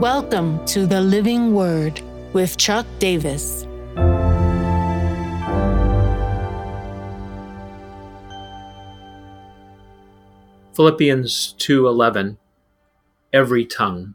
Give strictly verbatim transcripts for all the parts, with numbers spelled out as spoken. Welcome to The Living Word with Chuck Davis. Philippians two eleven, every tongue.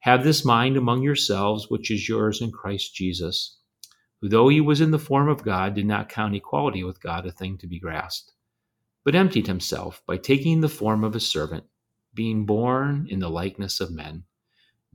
Have this mind among yourselves, which is yours in Christ Jesus, who though he was in the form of God, did not count equality with God a thing to be grasped, but emptied himself by taking the form of a servant, being born in the likeness of men.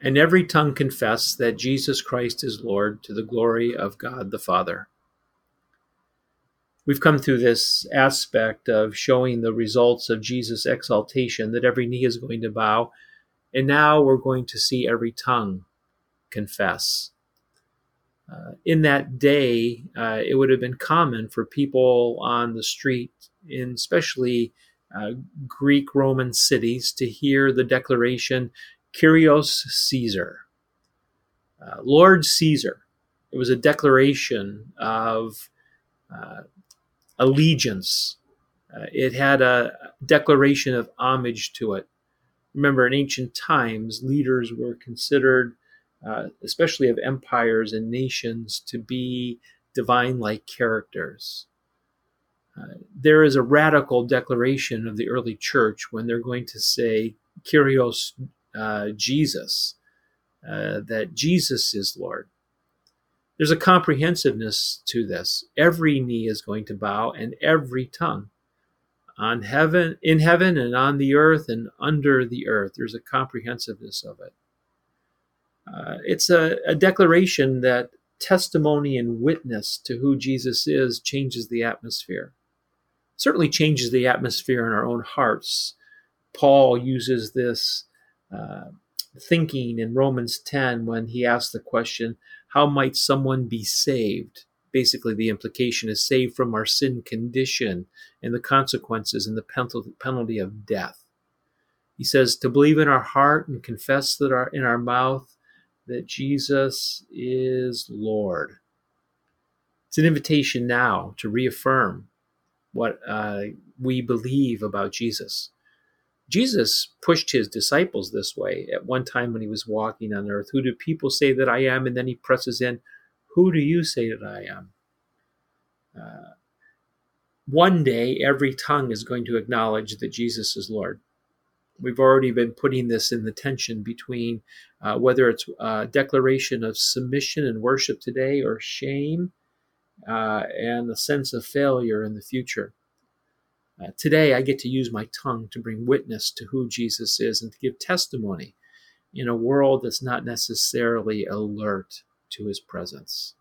And every tongue confess that Jesus Christ is Lord, to the glory of God the Father. We've come through this aspect of showing the results of Jesus' exaltation, that every knee is going to bow, and now we're going to see every tongue confess. Uh, in that day, uh, it would have been common for people on the street, in especially uh, Greek Roman cities, to hear the declaration, Kyrios Caesar, uh, Lord Caesar. It was a declaration of uh, allegiance. Uh, it had a declaration of homage to it. Remember, in ancient times, leaders were considered, uh, especially of empires and nations, to be divine-like characters. Uh, there is a radical declaration of the early church when they're going to say, Kyrios Uh, Jesus, uh, that Jesus is Lord. There's a comprehensiveness to this. Every knee is going to bow, and every tongue, on heaven, in heaven, and on the earth, and under the earth. There's a comprehensiveness of it. Uh, it's a, a declaration that testimony and witness to who Jesus is changes the atmosphere. It certainly changes the atmosphere in our own hearts. Paul uses this Uh, thinking in Romans ten when he asked the question, how might someone be saved? Basically, the implication is saved from our sin condition and the consequences and the penalty of death. He says to believe in our heart and confess that our, in our mouth that Jesus is Lord. It's an invitation now to reaffirm what uh, we believe about Jesus. Jesus pushed his disciples this way at one time when he was walking on earth. Who do people say that I am? And then he presses in, who do you say that I am? Uh, one day, every tongue is going to acknowledge that Jesus is Lord. We've already been putting this in the tension between uh, whether it's a declaration of submission and worship today or shame uh, and a sense of failure in the future. Uh, today, I get to use my tongue to bring witness to who Jesus is and to give testimony in a world that's not necessarily alert to his presence.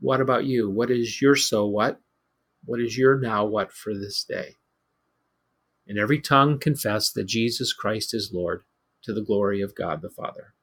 What about you? What is your so what? What is your now what for this day? And every tongue confess that Jesus Christ is Lord, to the glory of God the Father.